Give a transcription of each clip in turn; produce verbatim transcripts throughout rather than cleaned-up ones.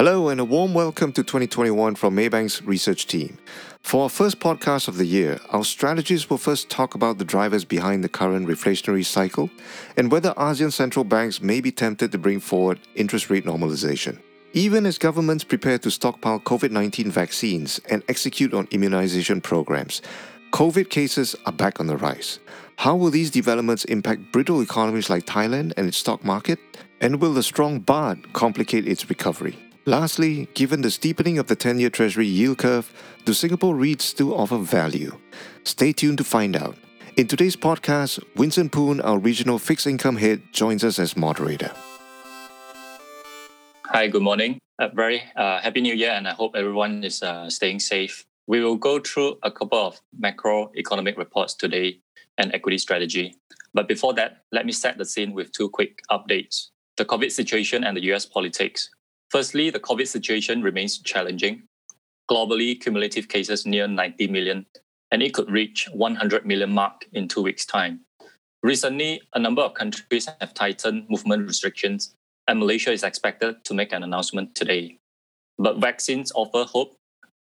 Hello and a warm welcome to twenty twenty-one from Maybank's research team. For our first podcast of the year, our strategists will first talk about the drivers behind the current reflationary cycle and whether ASEAN central banks may be tempted to bring forward interest rate normalization. Even as governments prepare to stockpile COVID nineteen vaccines and execute on immunization programs, COVID cases are back on the rise. How will these developments impact brittle economies like Thailand and its stock market? And will the strong baht complicate its recovery? Lastly, given the steepening of the ten-year Treasury yield curve, do Singapore REITs still offer value? Stay tuned to find out. In today's podcast, Winston Poon, our regional fixed income head, joins us as moderator. Hi, good morning. A very uh, happy new year, and I hope everyone is uh, staying safe. We will go through a couple of macroeconomic reports today and equity strategy. But before that, let me set the scene with two quick updates: the COVID situation and the U S politics. Firstly, the COVID situation remains challenging. Globally, cumulative cases near ninety million, and it could reach one hundred million mark in two weeks' time. Recently, a number of countries have tightened movement restrictions, and Malaysia is expected to make an announcement today. But vaccines offer hope.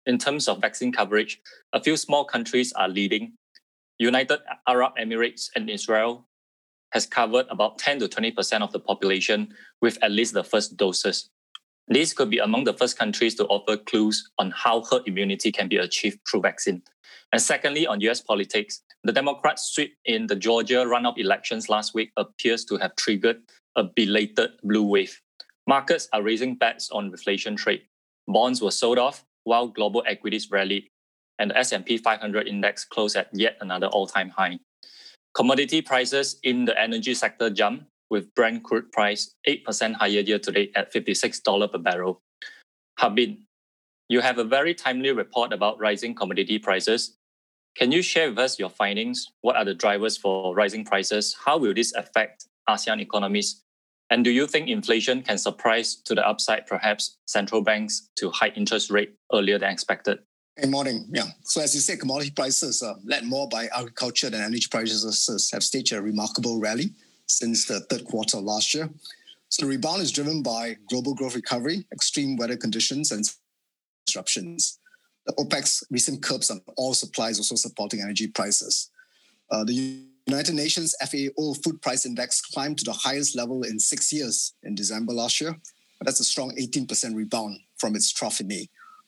In terms of vaccine coverage, a few small countries are leading. United Arab Emirates and Israel has covered about ten to twenty percent of the population with at least the first doses. These could be among the first countries to offer clues on how herd immunity can be achieved through vaccine. And secondly, on U S politics, the Democrats' sweep in the Georgia runoff elections last week appears to have triggered a belated blue wave. Markets are raising bets on reflation trade. Bonds were sold off while global equities rallied, and the S and P five hundred index closed at yet another all-time high. Commodity prices in the energy sector jumped, with Brent crude price eight percent higher year-to-date at fifty-six dollars per barrel. Habin, you have a very timely report about rising commodity prices. Can you share with us your findings? What are the drivers for rising prices? How will this affect ASEAN economies? And do you think inflation can surprise to the upside, perhaps central banks to hike interest rate earlier than expected? Good morning. Yeah. So as you said, commodity prices, uh, led more by agriculture than energy prices, have staged a remarkable rally since the third quarter of last year. So the rebound is driven by global growth recovery, extreme weather conditions, and disruptions. The OPEC's recent curbs on oil supplies also supporting energy prices. Uh, the United Nations F A O Food Price Index climbed to the highest level in six years in December last year. But that's a strong eighteen percent rebound from its trough in May.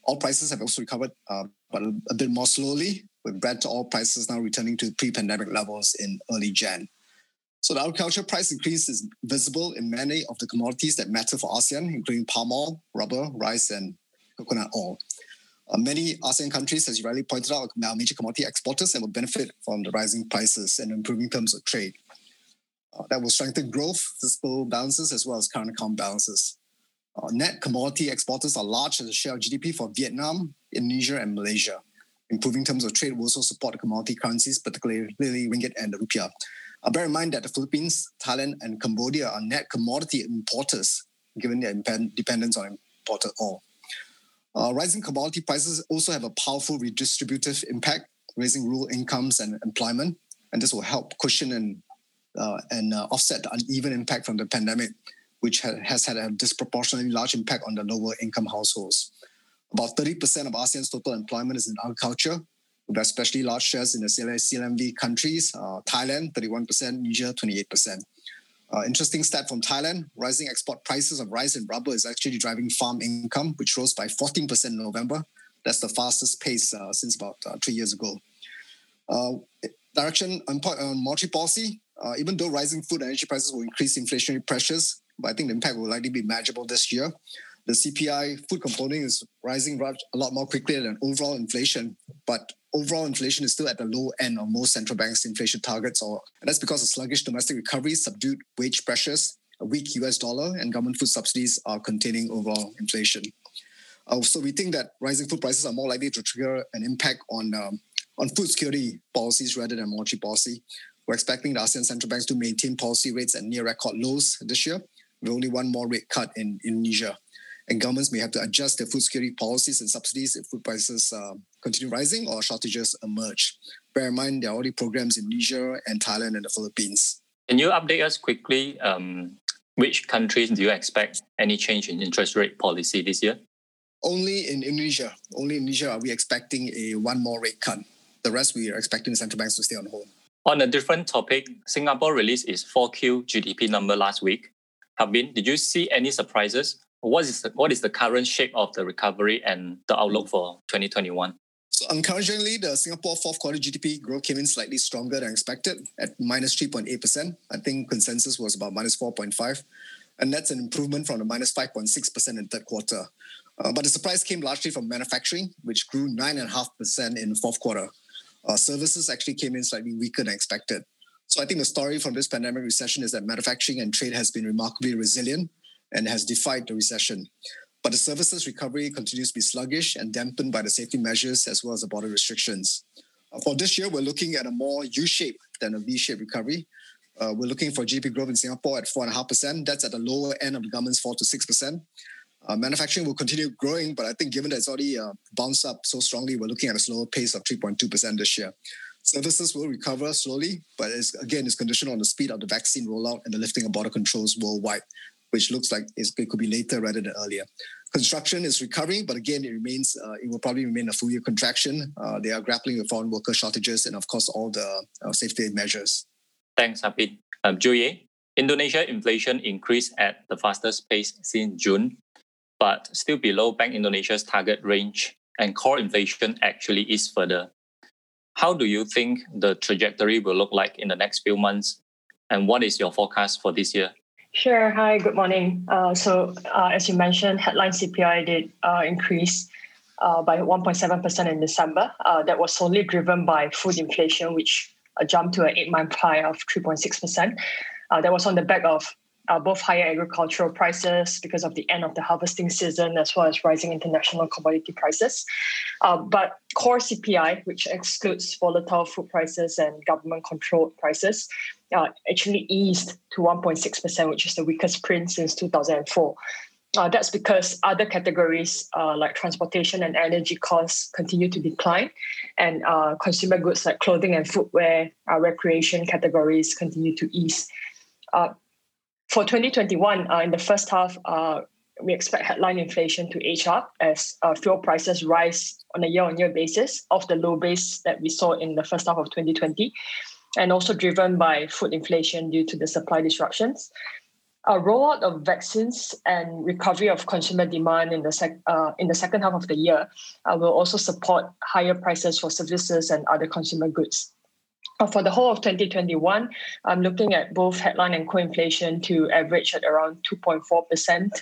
Oil prices have also recovered, uh, but a bit more slowly, with Brent oil prices now returning to pre-pandemic levels in early January. So the agriculture price increase is visible in many of the commodities that matter for ASEAN, including palm oil, rubber, rice, and coconut oil. Uh, many ASEAN countries, as you rightly pointed out, are major commodity exporters and will benefit from the rising prices and improving terms of trade. Uh, that will strengthen growth, fiscal balances, as well as current account balances. Uh, net commodity exporters are large as a share of G D P for Vietnam, Indonesia, and Malaysia. Improving terms of trade will also support the commodity currencies, particularly ringgit and the rupiah. Uh, bear in mind that the Philippines, Thailand, and Cambodia are net commodity importers, given their imp- dependence on imported oil. Uh, rising commodity prices also have a powerful redistributive impact, raising rural incomes and employment, and this will help cushion and uh, and uh, offset the uneven impact from the pandemic, which ha- has had a disproportionately large impact on the lower-income households. About thirty percent of ASEAN's total employment is in agriculture, with especially large shares in the C L M V countries, uh, Thailand, thirty-one percent, Indonesia, twenty-eight percent. Uh, interesting stat from Thailand, rising export prices of rice and rubber is actually driving farm income, which rose by fourteen percent in November. That's the fastest pace uh, since about uh, three years ago. Uh, direction on monetary policy, uh, even though rising food and energy prices will increase inflationary pressures, but I think the impact will likely be manageable this year. The C P I food component is rising a lot more quickly than overall inflation, but overall inflation is still at the low end of most central banks' inflation targets, or, and that's because of sluggish domestic recovery, subdued wage pressures, a weak U S dollar, and government food subsidies are containing overall inflation. Uh, so we think that rising food prices are more likely to trigger an impact on, um, on food security policies rather than monetary policy. We're expecting the ASEAN central banks to maintain policy rates at near record lows this year, with only one more rate cut in Indonesia. And governments may have to adjust their food security policies and subsidies if food prices uh, continue rising or shortages emerge. Bear in mind, there are already programs in Indonesia and Thailand and the Philippines. Can you update us quickly um, Which countries do you expect any change in interest rate policy this year? Only in Indonesia. Only in Indonesia are we expecting a one more rate cut. The rest we are expecting central banks to stay on hold. On a different topic, Singapore released its four Q G D P number last week. Habin, did you see any surprises? What is the, what is the current shape of the recovery and the outlook for twenty twenty-one? So encouragingly, the Singapore fourth quarter G D P growth came in slightly stronger than expected at minus three point eight percent. I think consensus was about minus four point five. And that's an improvement from the minus five point six percent in the third quarter. Uh, but the surprise came largely from manufacturing, which grew nine point five percent in the fourth quarter. Uh, services actually came in slightly weaker than expected. So I think the story from this pandemic recession is that manufacturing and trade has been remarkably resilient and has defied the recession. But the services recovery continues to be sluggish and dampened by the safety measures as well as the border restrictions. Uh, for this year, we're looking at a more U-shape than a V-shape recovery. Uh, we're looking for G D P growth in Singapore at four point five percent. That's at the lower end of the government's four to six percent. Uh, manufacturing will continue growing, but I think given that it's already uh, bounced up so strongly, we're looking at a slower pace of three point two percent this year. Services will recover slowly, but it's, again, it's conditional on the speed of the vaccine rollout and the lifting of border controls worldwide, which looks like it could be later rather than earlier. Construction is recovering, but again, it remains. Uh, it will probably remain a full-year contraction. Uh, they are grappling with foreign worker shortages and, of course, all the uh, safety measures. Thanks, Hapit. Um, Joye, Indonesia inflation increased at the fastest pace since June, but still below Bank Indonesia's target range, and core inflation actually is further. How do you think the trajectory will look like in the next few months, and what is your forecast for this year? Sure. Hi, good morning. Uh, so uh, as you mentioned, headline C P I did uh, increase uh, by one point seven percent in December. Uh, that was solely driven by food inflation, which uh, jumped to an eight-month high of three point six percent. Uh, that was on the back of Uh, both higher agricultural prices because of the end of the harvesting season, as well as rising international commodity prices. Uh, but core C P I, which excludes volatile food prices and government-controlled prices, uh, actually eased to one point six percent, which is the weakest print since two thousand four. Uh, that's because other categories uh, like transportation and energy costs continue to decline, and uh, consumer goods like clothing and footwear, uh, recreation categories continue to ease. Uh, For twenty twenty-one, uh, in the first half, uh, we expect headline inflation to edge up as uh, fuel prices rise on a year-on-year basis off the low base that we saw in the first half of twenty twenty, and also driven by food inflation due to the supply disruptions. A rollout of vaccines and recovery of consumer demand in the sec- uh, in the second half of the year uh, will also support higher prices for services and other consumer goods. For the whole of twenty twenty-one, I'm looking at both headline and core inflation to average at around two point four percent.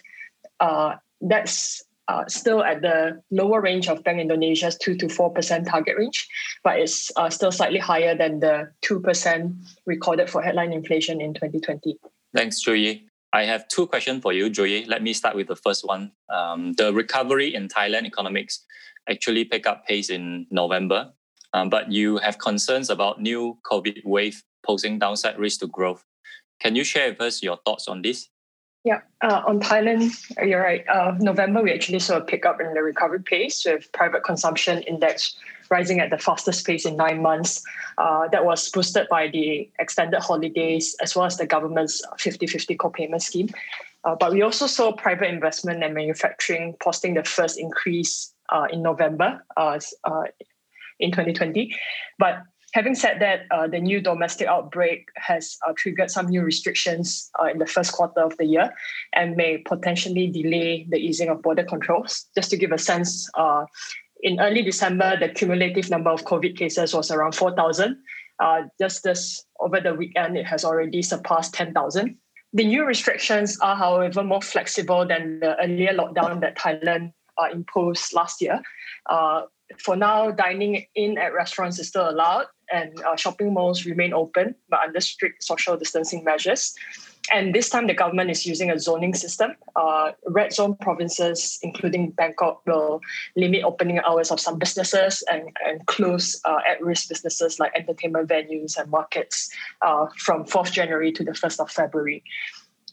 Uh, that's uh, still at the lower range of Bank Indonesia's two to four percent target range, but it's uh, still slightly higher than the two percent recorded for headline inflation in twenty twenty. Thanks, Joye. I have two questions for you, Joye. Let me start with the first one. Um, the recovery in Thailand economics actually picked up pace in November. Um, but you have concerns about new COVID wave posing downside risk to growth. Can you share with us your thoughts on this? Yeah, uh, on Thailand, you're right. Uh, November, we actually saw a pickup in the recovery pace with private consumption index rising at the fastest pace in nine months. Uh, that was boosted by the extended holidays as well as the government's fifty-fifty co-payment scheme. Uh, but we also saw private investment and manufacturing posting the first increase uh, in November. Uh, uh, in twenty twenty. But having said that, uh, the new domestic outbreak has uh, triggered some new restrictions uh, in the first quarter of the year and may potentially delay the easing of border controls. Just to give a sense, uh, in early December, the cumulative number of COVID cases was around four thousand. Uh, just this over the weekend, it has already surpassed ten thousand. The new restrictions are, however, more flexible than the earlier lockdown that Thailand uh, imposed last year. Uh, For now, dining in at restaurants is still allowed, and uh, shopping malls remain open, but under strict social distancing measures. And this time, the government is using a zoning system. Uh, red zone provinces, including Bangkok, will limit opening hours of some businesses and, and close uh, at-risk businesses like entertainment venues and markets uh, from fourth of January to the first of February.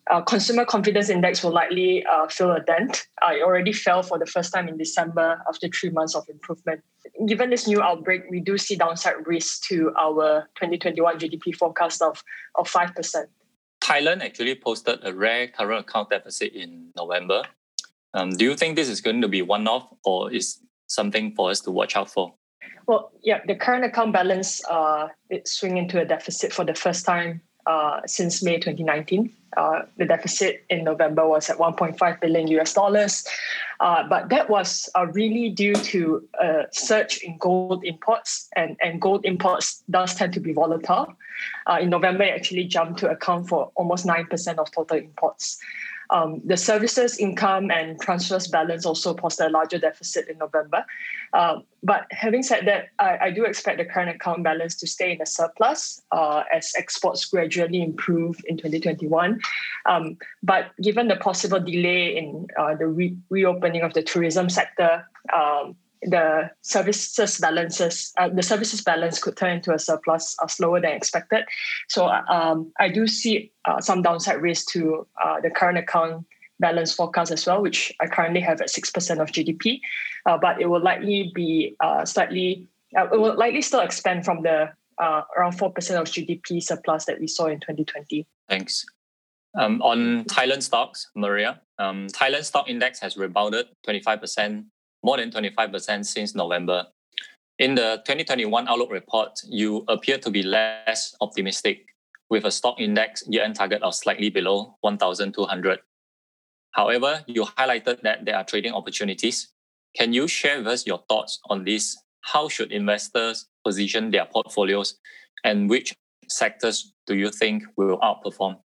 Uh, Consumer Confidence Index will likely uh, fill a dent. Uh, it already fell for the first time in December after three months of improvement. Given this new outbreak, we do see downside risk to our twenty twenty-one G D P forecast of, of five percent. Thailand actually posted a rare current account deficit in November. Um, do you think this is going to be one-off, or is something for us to watch out for? Well, yeah, the current account balance uh, it swung into a deficit for the first time uh, since May twenty nineteen. Uh, the deficit in November was at one point five billion U S dollars, uh, but that was uh, really due to a surge in gold imports, and, and gold imports does tend to be volatile. Uh, in November, it actually jumped to account for almost nine percent of total imports. Um, the services income and transfers balance also posted a larger deficit in November. Uh, but having said that, I, I do expect the current account balance to stay in a surplus uh, as exports gradually improve in twenty twenty-one. Um, but given the possible delay in uh, the re- reopening of the tourism sector, um, the services balances, uh, the services balance could turn into a surplus uh, slower than expected. So um, I do see uh, some downside risk to uh, the current account balance forecast as well, which I currently have at six percent of G D P. Uh, but it will likely be uh, slightly, uh, it will likely still expand from the uh, around four percent of G D P surplus that we saw in twenty twenty. Thanks. Um, on Thailand stocks, Maria, um, Thailand stock index has rebounded twenty-five percent. More than twenty-five percent since November. In the twenty twenty-one Outlook report, you appear to be less optimistic, with a stock index year-end target of slightly below one thousand two hundred. However, you highlighted that there are trading opportunities. Can you share with us your thoughts on this? How should investors position their portfolios, and which sectors do you think will outperform?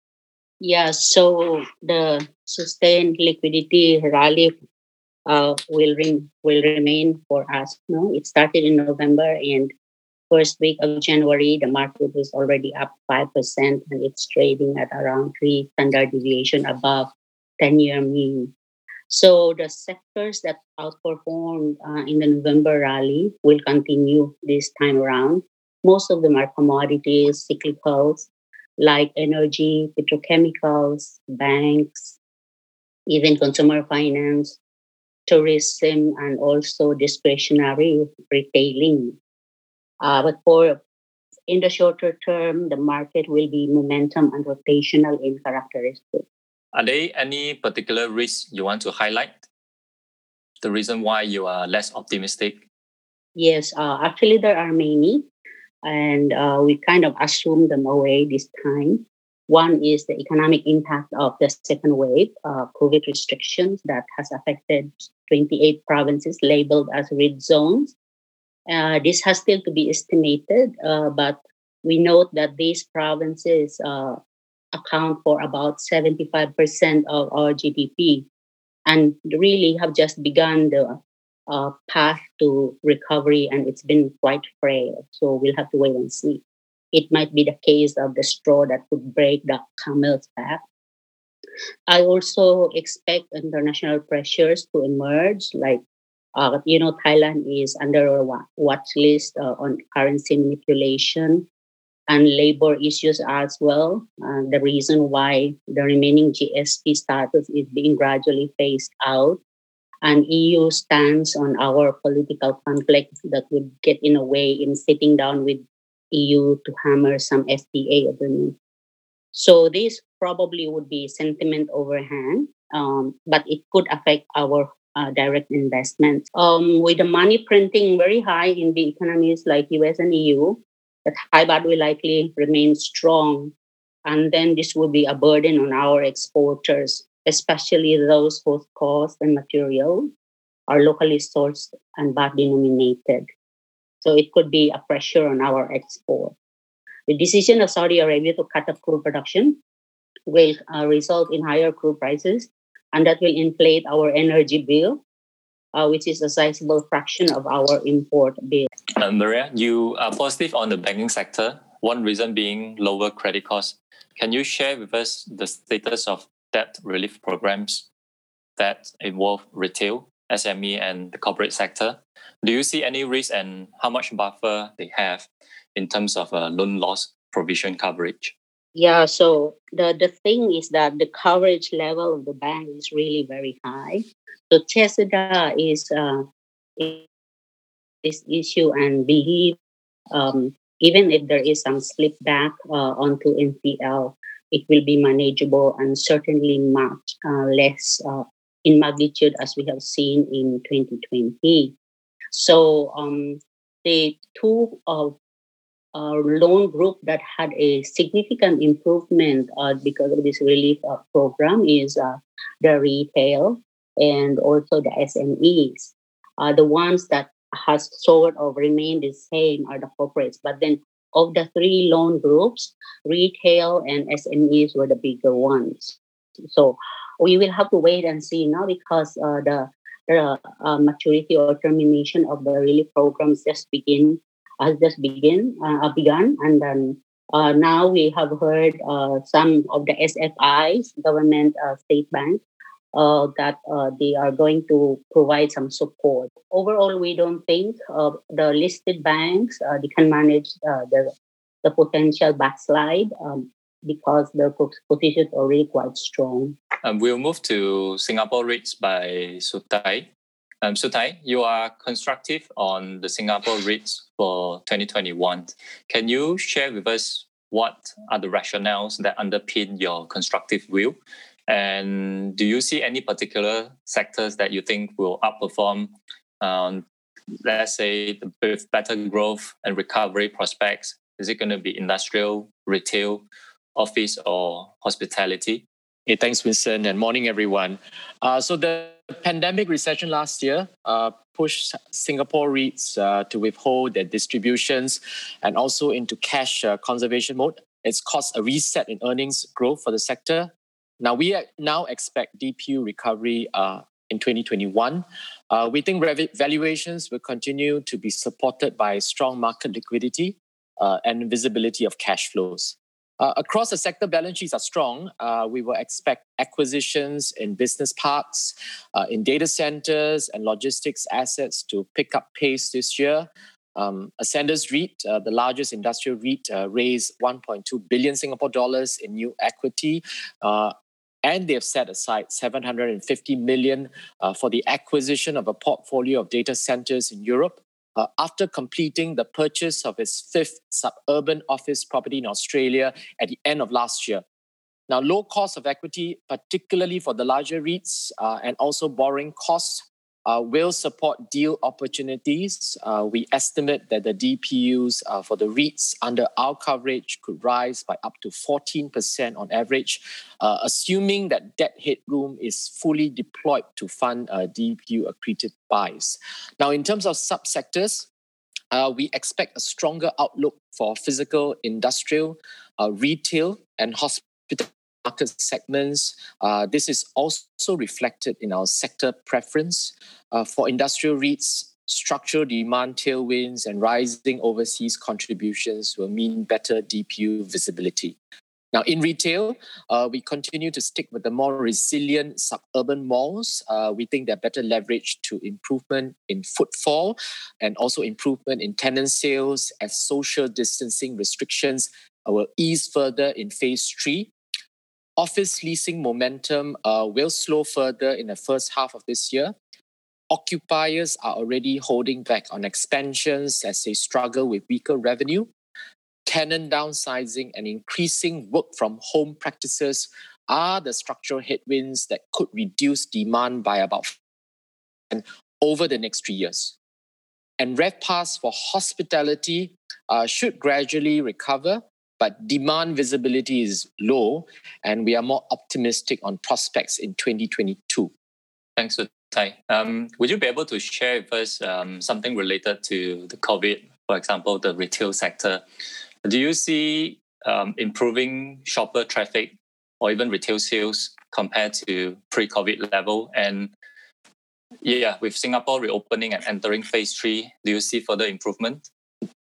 Yeah, so the sustained liquidity rally Uh, will re- will remain for us. No, it started in November, and first week of January, the market was already up five percent, and it's trading at around three standard deviation above ten-year mean. So the sectors that outperformed uh, in the November rally will continue this time around. Most of them are commodities, cyclicals, like energy, petrochemicals, banks, even consumer finance, tourism, and also discretionary retailing. Uh, but for in the shorter term, the market will be momentum and rotational in characteristics. Are there any particular risks you want to highlight? The reason why you are less optimistic? Yes, uh, actually there are many, and uh, we kind of assume them away this time. One is the economic impact of the second wave, uh, COVID restrictions that has affected twenty-eight provinces labeled as red zones. Uh, this has still to be estimated, uh, but we note that these provinces uh, account for about seventy-five percent of our G D P and really have just begun the uh, path to recovery, and it's been quite frail. So we'll have to wait and see. It might be the case of the straw that could break the camel's back. I also expect international pressures to emerge. Like, uh, you know, Thailand is under a watch list uh, on currency manipulation and labor issues as well. Uh, the reason why the remaining G S P status is being gradually phased out, and E U stance on our political conflict that would get in the way in sitting down with E U to hammer some F T A agreement. So this probably would be sentiment overhang, um, but it could affect our uh, direct investments. Um, with the money printing very high in the economies like U S and E U, the Thai baht will likely remain strong, and then this will be a burden on our exporters, especially those whose costs and materials are locally sourced and baht denominated. So it could be a pressure on our export. The decision of Saudi Arabia to cut up crude production will uh, result in higher crude prices, and that will inflate our energy bill, uh, which is a sizable fraction of our import bill. Uh, Maria, you are positive on the banking sector, one reason being lower credit costs. Can you share with us the status of debt relief programs that involve retail, S M E, and the corporate sector? Do you see any risk, and how much buffer they have in terms of uh, loan loss provision coverage? Yeah, so the, the thing is that the coverage level of the bank is really very high. So Cheseda is uh, this issue and believe um, even if there is some slip back uh, onto N P L, it will be manageable and certainly much uh, less uh, in magnitude as we have seen in twenty twenty. So um, the two uh, uh, loan group that had a significant improvement uh, because of this relief uh, program is uh, the retail and also the S M Es. Uh, the ones that has sort of remained the same are the corporates. But then of the three loan groups, retail and S M Es were the bigger ones. So we will have to wait and see now because uh, the, the uh, maturity or termination of the relief programs just begin has just begin uh, begun, and then uh, now we have heard uh, some of the S F Is, government uh, state bank, uh, that uh, they are going to provide some support. Overall, we don't think uh, the listed banks uh, they can manage uh, the the potential backslide. Um, because their positions are really quite strong. Um, we'll move to Singapore REITs by Sutai. Um, Sutai, you are constructive on the Singapore REITs for twenty twenty-one. Can you share with us what are the rationales that underpin your constructive view? And do you see any particular sectors that you think will outperform, um, let's say, with better growth and recovery prospects? Is it going to be industrial, retail, office or hospitality? Hey, thanks, Winston, and morning, everyone. Uh, so the pandemic recession last year uh, pushed Singapore REITs uh, to withhold their distributions and also into cash uh, conservation mode. It's caused a reset in earnings growth for the sector. Now, we now expect D P U recovery uh, in twenty twenty-one. Uh, we think rev- valuations will continue to be supported by strong market liquidity uh, and visibility of cash flows. Uh, across the sector, balance sheets are strong. Uh, we will expect acquisitions in business parks, uh, in data centers and logistics assets to pick up pace this year. Um, Ascendas REIT, uh, the largest industrial REIT, uh, raised one point two billion Singapore dollars in new equity. Uh, and they have set aside seven hundred fifty million uh, for the acquisition of a portfolio of data centers in Europe. Uh, after completing the purchase of its fifth suburban office property in Australia at the end of last year. Now, low cost of equity, particularly for the larger REITs uh, and also borrowing costs, uh, will support deal opportunities. Uh, we estimate that the D P Us uh, for the REITs under our coverage could rise by up to fourteen percent on average, uh, assuming that debt headroom is fully deployed to fund uh, D P U accretive buys. Now, in terms of subsectors, uh, we expect a stronger outlook for physical, industrial, uh, retail, and hospitality market segments. Uh, this is also reflected in our sector preference uh, for industrial REITs. Structural demand tailwinds and rising overseas contributions will mean better D P U visibility. Now, in retail, uh, we continue to stick with the more resilient suburban malls. Uh, we think they're better leveraged to improvement in footfall and also improvement in tenant sales as social distancing restrictions will ease further in phase three. Office leasing momentum uh, will slow further in the first half of this year. Occupiers are already holding back on expansions as they struggle with weaker revenue. Tenant downsizing and increasing work from home practices are the structural headwinds that could reduce demand by about five percent over the next three years. And REVPAS for hospitality uh, should gradually recover, but demand visibility is low, and we are more optimistic on prospects in twenty twenty-two. Thanks, Uthai. Um, would you be able to share with us um, something related to the COVID, for example, the retail sector? Do you see um, improving shopper traffic or even retail sales compared to pre-COVID level? And yeah, with Singapore reopening and entering phase three, do you see further improvement?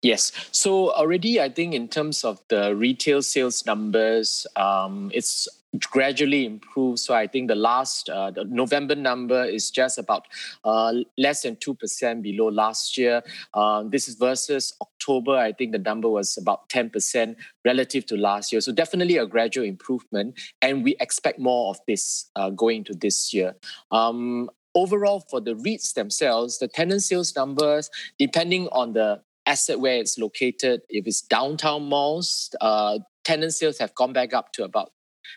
Yes. So already, I think in terms of the retail sales numbers, um, it's gradually improved. So I think the last uh, the November number is just about uh, less than two percent below last year. Uh, this is versus October. I think the number was about ten percent relative to last year. So definitely a gradual improvement. And we expect more of this uh, going into this year. Um, overall, for the REITs themselves, the tenant sales numbers, depending on the asset where it's located, if it's downtown malls, uh, tenant sales have gone back up to about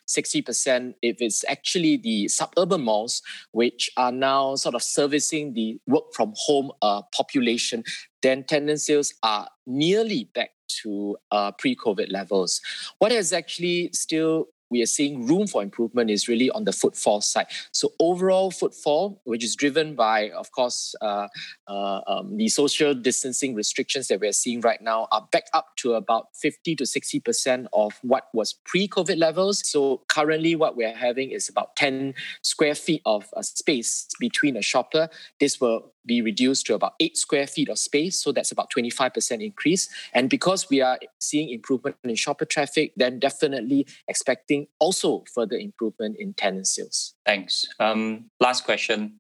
sixty percent if it's actually the suburban malls, which are now sort of servicing the work from home uh, population, then tenant sales are nearly back to uh, pre-COVID levels. What is actually still we are seeing room for improvement is really on the footfall side. So overall footfall, which is driven by, of course, uh, uh, um, the social distancing restrictions that we're seeing right now are back up to about fifty to sixty percent of what was pre-COVID levels. So currently what we're having is about ten square feet of uh, space between a shopper. This will be reduced to about eight square feet of space. So that's about twenty-five percent increase. And because we are seeing improvement in shopper traffic, then definitely expecting also further improvement in tenant sales. Thanks. Um, last question.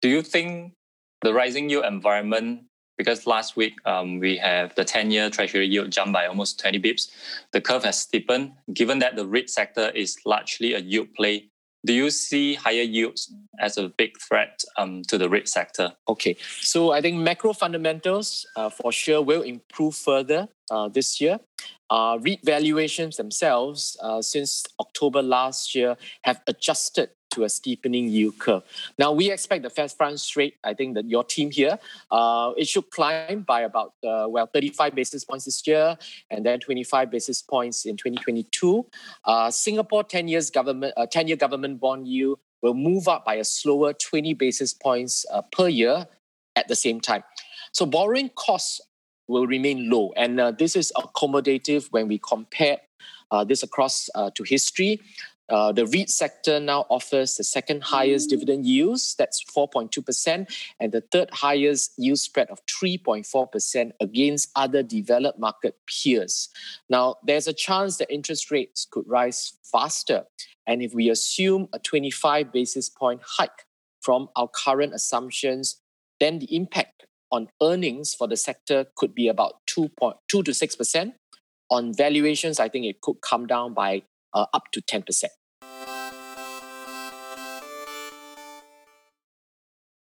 Do you think the rising yield environment, because last week um, we have the ten-year treasury yield jump by almost twenty bips, the curve has steepened. Given that the REIT sector is largely a yield play, do you see higher yields as a big threat um, to the REIT sector? Okay, so I think macro fundamentals uh, for sure will improve further uh, this year. Uh, REIT valuations themselves uh, since October last year have adjusted to a steepening yield curve. Now, we expect the Fed funds rate, I think that your team here, uh, it should climb by about, uh, well, thirty-five basis points this year and then twenty-five basis points in twenty twenty-two. Uh, Singapore ten years government, uh, ten-year government bond yield will move up by a slower twenty basis points uh, per year at the same time. So borrowing costs will remain low. And uh, this is accommodative when we compare uh, this across uh, to history. Uh, the REIT sector now offers the second highest dividend yields, that's four point two percent, and the third highest yield spread of three point four percent against other developed market peers. Now, there's a chance that interest rates could rise faster. And if we assume a twenty-five basis point hike from our current assumptions, then the impact on earnings for the sector could be about two point two to six percent. On valuations, I think it could come down by Uh, up to ten percent.